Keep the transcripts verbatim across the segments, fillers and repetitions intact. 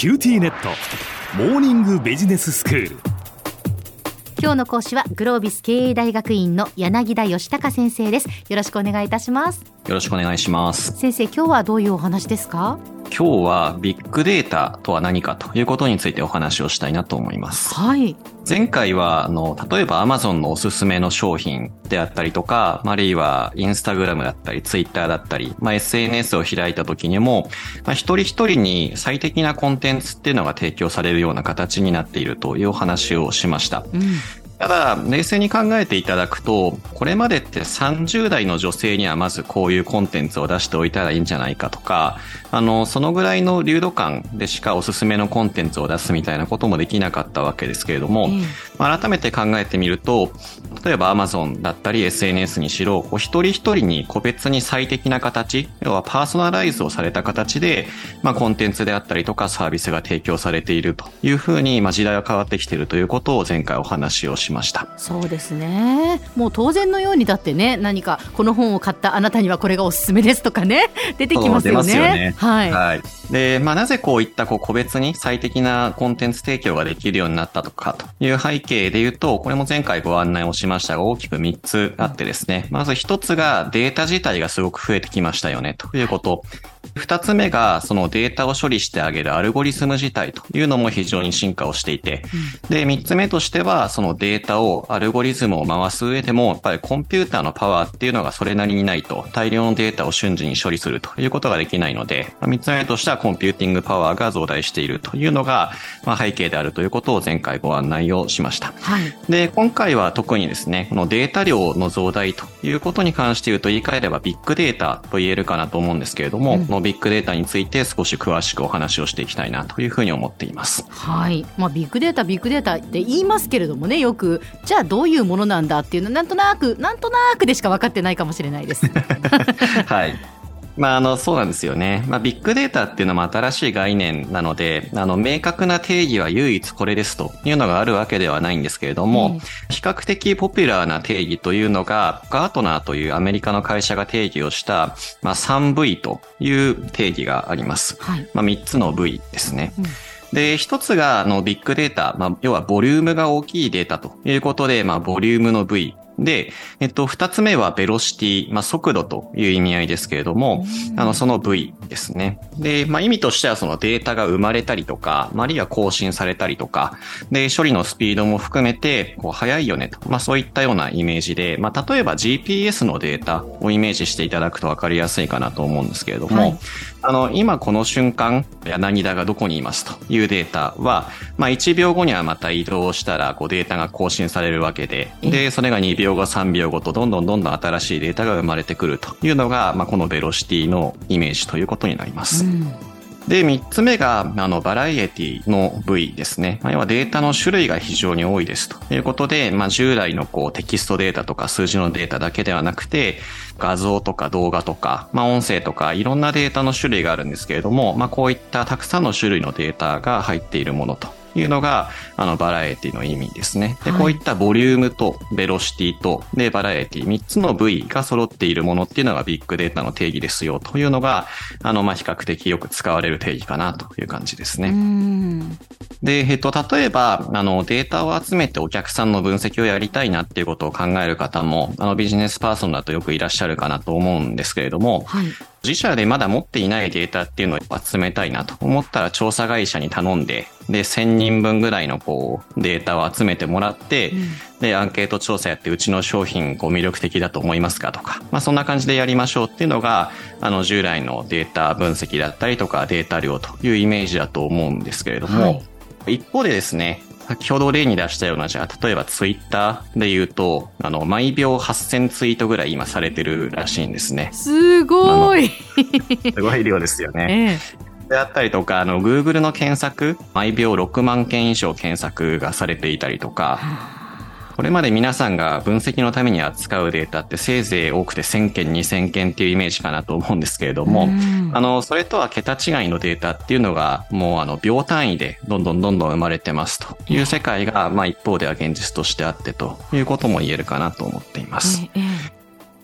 キューティーネットモーニングビジネススクール。今日の講師はグロービス経営大学院の柳田義孝先生です。よろしくお願いいたします。よろしくお願いします。先生、今日はどういうお話ですか？今日はビッグデータとは何かということについてお話をしたいなと思います。はい。前回はあの例えば Amazon のおすすめの商品であったりとか、あるいは Instagram だったり Twitter だったり、まあ、エスエヌエス を開いた時にも、まあ、一人一人に最適なコンテンツっていうのが提供されるような形になっているというお話をしました。うん、ただ冷静に考えていただくと、これまでってさんじゅう代の女性にはまずこういうコンテンツを出しておいたらいいんじゃないかとか、あのそのぐらいの流度感でしかおすすめのコンテンツを出すみたいなこともできなかったわけですけれども、うん、改めて考えてみると、例えば Amazon だったり エスエヌエス にしろ、こう一人一人に個別に最適な形、要はパーソナライズをされた形で、まあ、コンテンツであったりとかサービスが提供されているというふうに、まあ、時代が変わってきているということを前回お話をしました。そうですね。もう当然のようにだってね、何かこの本を買ったあなたにはこれがおすすめですとかね、出てきますよね。そう出ますよね。はい。はい。で、まあ、なぜこういったこう個別に最適なコンテンツ提供ができるようになったとかという背景で言うと、これも前回ご案内をしましたが、大きくみっつあってですね、まずひとつがデータ自体がすごく増えてきましたよねということ。二つ目が、そのデータを処理してあげるアルゴリズム自体というのも非常に進化をしていて、で、三つ目としては、そのデータを、アルゴリズムを回す上でも、やっぱりコンピューターのパワーっていうのがそれなりにないと、大量のデータを瞬時に処理するということができないので、三つ目としてはコンピューティングパワーが増大しているというのが、まあ、背景であるということを前回ご案内をしました。はい、で、今回は特にですね、このデータ量の増大ということに関して言うと、言い換えればビッグデータと言えるかなと思うんですけれども、うん、ビッグデータについて少し詳しくお話をしていきたいなというふうに思っています。はい。まあ、ビッグデータビッグデータって言いますけれどもね、よくじゃあどういうものなんだっていうのはなんとなくなんとなくでしか分かってないかもしれないですはい。まあ、あの、そうなんですよね。まあ、ビッグデータっていうのも新しい概念なので、あの、明確な定義は唯一これですというのがあるわけではないんですけれども、うん、比較的ポピュラーな定義というのが、ガートナーというアメリカの会社が定義をした、まあ、スリーブイ という定義があります。はい。まあ、みっつの V ですね。うん。で、一つが、あの、ビッグデータ、まあ、要はボリュームが大きいデータということで、まあ、ボリュームの V。で、えっと、二つ目はベロシティ、まあ、速度という意味合いですけれども、あの、その V ですね。で、まあ、意味としてはそのデータが生まれたりとか、まあ、あるいは更新されたりとか、で、処理のスピードも含めて、こう、速いよねと、まあ、そういったようなイメージで、まあ、例えば ジーピーエス のデータをイメージしていただくとわかりやすいかなと思うんですけれども、はい、あの、今この瞬間、柳田がどこにいますというデータは、まあ、いちびょうごにはまた移動したら、こう、データが更新されるわけで、で、それがにびょうごさんびょうごとどんどんどんどん新しいデータが生まれてくるというのが、まあ、このベロシティのイメージということになります。うん。で、三つ目が、あの、バラエティの V ですね。要はデータの種類が非常に多いですということで、まあ、従来のこうテキストデータとか数字のデータだけではなくて、画像とか動画とか、まあ、音声とかいろんなデータの種類があるんですけれども、まあ、こういったたくさんの種類のデータが入っているものというのが、あの、バラエティの意味ですね。で、こういったボリュームとベロシティと、で、バラエティみっつの V が揃っているものっていうのがビッグデータの定義ですよというのが、あの、まあ、比較的よく使われる定義かなという感じですね。うーん。で、えっと、例えば、あの、データを集めてお客さんの分析をやりたいなっていうことを考える方も、あの、ビジネスパーソンだとよくいらっしゃるかなと思うんですけれども、はい、自社でまだ持っていないデータっていうのを集めたいなと思ったら調査会社に頼んで、で、せんにんぶんぐらいのこうデータを集めてもらって、うん、で、アンケート調査やって、うちの商品こう魅力的だと思いますかとか、まあ、そんな感じでやりましょうっていうのが、あの、従来のデータ分析だったりとかデータ量というイメージだと思うんですけれども、はい、一方でですね、先ほど例に出したような、じゃあ、例えばツイッターで言うと、あの、毎秒はっせんツイートぐらい今されてるらしいんですね。すごいすごい量ですよね。ええ。であったりとか、あの、Google の検索、毎秒ろくまんけん以上検索がされていたりとか、これまで皆さんが分析のために扱うデータってせいぜい多くてせんけん、にせんけんっていうイメージかなと思うんですけれども、あの、それとは桁違いのデータっていうのが、もうあの、秒単位でどんどんどんどん生まれてますという世界が、まあ一方では現実としてあってということも言えるかなと思っています。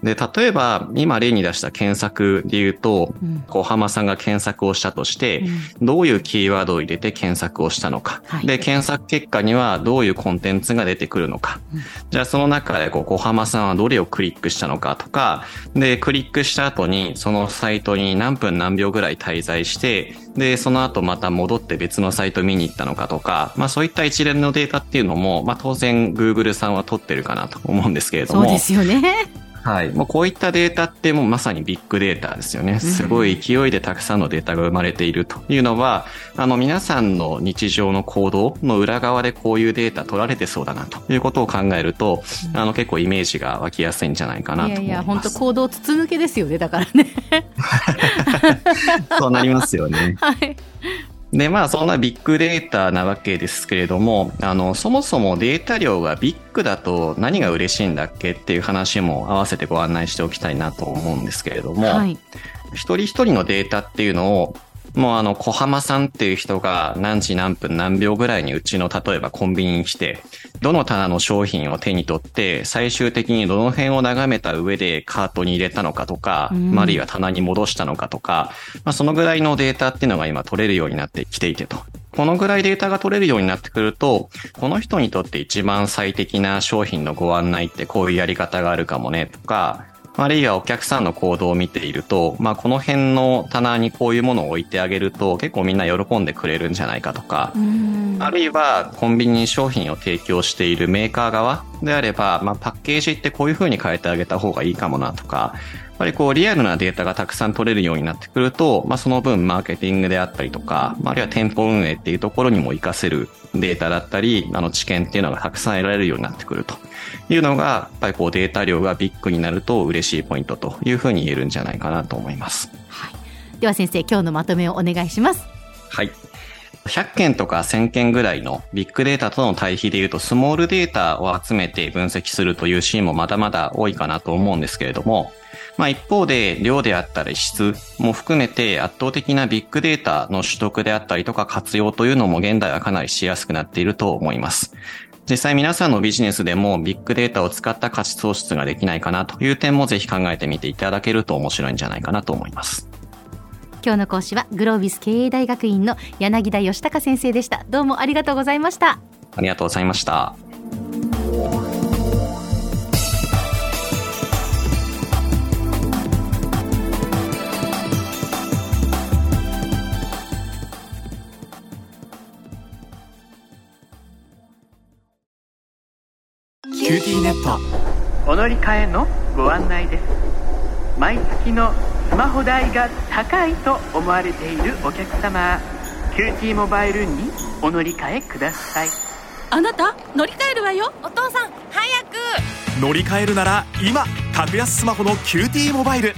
で、例えば今例に出した検索で言うと、うん、小浜さんが検索をしたとして、うん、どういうキーワードを入れて検索をしたのか、はい、で検索結果にはどういうコンテンツが出てくるのか、うん、じゃあその中でこう小浜さんはどれをクリックしたのかとか、でクリックした後にそのサイトに何分何秒ぐらい滞在して、でその後また戻って別のサイト見に行ったのかとか、まあ、そういった一連のデータっていうのも、まあ、当然 Google さんは取ってるかなと思うんですけれども。そうですよね。はい、もうこういったデータってもうまさにビッグデータですよね。すごい勢いでたくさんのデータが生まれているというのは、あの皆さんの日常の行動の裏側でこういうデータ取られてそうだなということを考えると、あの結構イメージが湧きやすいんじゃないかなと思います。いやいや本当行動筒抜けですよね、だからね。そうなりますよね。はい。で、まあそんなビッグデータなわけですけれども、あのそもそもデータ量がビッグだと何が嬉しいんだっけっていう話も合わせてご案内しておきたいなと思うんですけれども、はい、一人一人のデータっていうのをもうあの小浜さんっていう人が何時何分何秒ぐらいにうちの例えばコンビニに来て、どの棚の商品を手に取って最終的にどの辺を眺めた上でカートに入れたのかとか、うん、あるいは棚に戻したのかとか、まあ、そのぐらいのデータっていうのが今取れるようになってきていてと。このぐらいデータが取れるようになってくると、この人にとって一番最適な商品のご案内ってこういうやり方があるかもねとか、あるいはお客さんの行動を見ていると、まあこの辺の棚にこういうものを置いてあげると結構みんな喜んでくれるんじゃないかとか、あるいはコンビニに商品を提供しているメーカー側であれば、まあパッケージってこういう風に変えてあげた方がいいかもなとか、やっぱりこうリアルなデータがたくさん取れるようになってくると、まあその分マーケティングであったりとか、あるいは店舗運営っていうところにも活かせるデータだったり、あの知見っていうのがたくさん得られるようになってくるというのが、やっぱりこうデータ量がビッグになると嬉しいポイントというふうに言えるんじゃないかなと思います。はい、では先生、今日のまとめをお願いします。はい。ひゃっけんとかせんけんぐらいのビッグデータとの対比でいうと、スモールデータを集めて分析するというシーンもまだまだ多いかなと思うんですけれども、まあ一方で量であったり質も含めて圧倒的なビッグデータの取得であったりとか活用というのも現代はかなりしやすくなっていると思います。実際皆さんのビジネスでもビッグデータを使った価値創出ができないかなという点もぜひ考えてみていただけると面白いんじゃないかなと思います。今日の講師はグロービス経営大学院の柳田義孝先生でした。どうもありがとうございました。ありがとうございました。キューティーネットお乗り換えのご案内です。毎月のスマホ代が高いと思われているお客様、キューティーモバイルにお乗り換えください。あなた乗り換えるわよ。お父さん早く乗り換えるなら今、格安スマホのキューティーモバイル。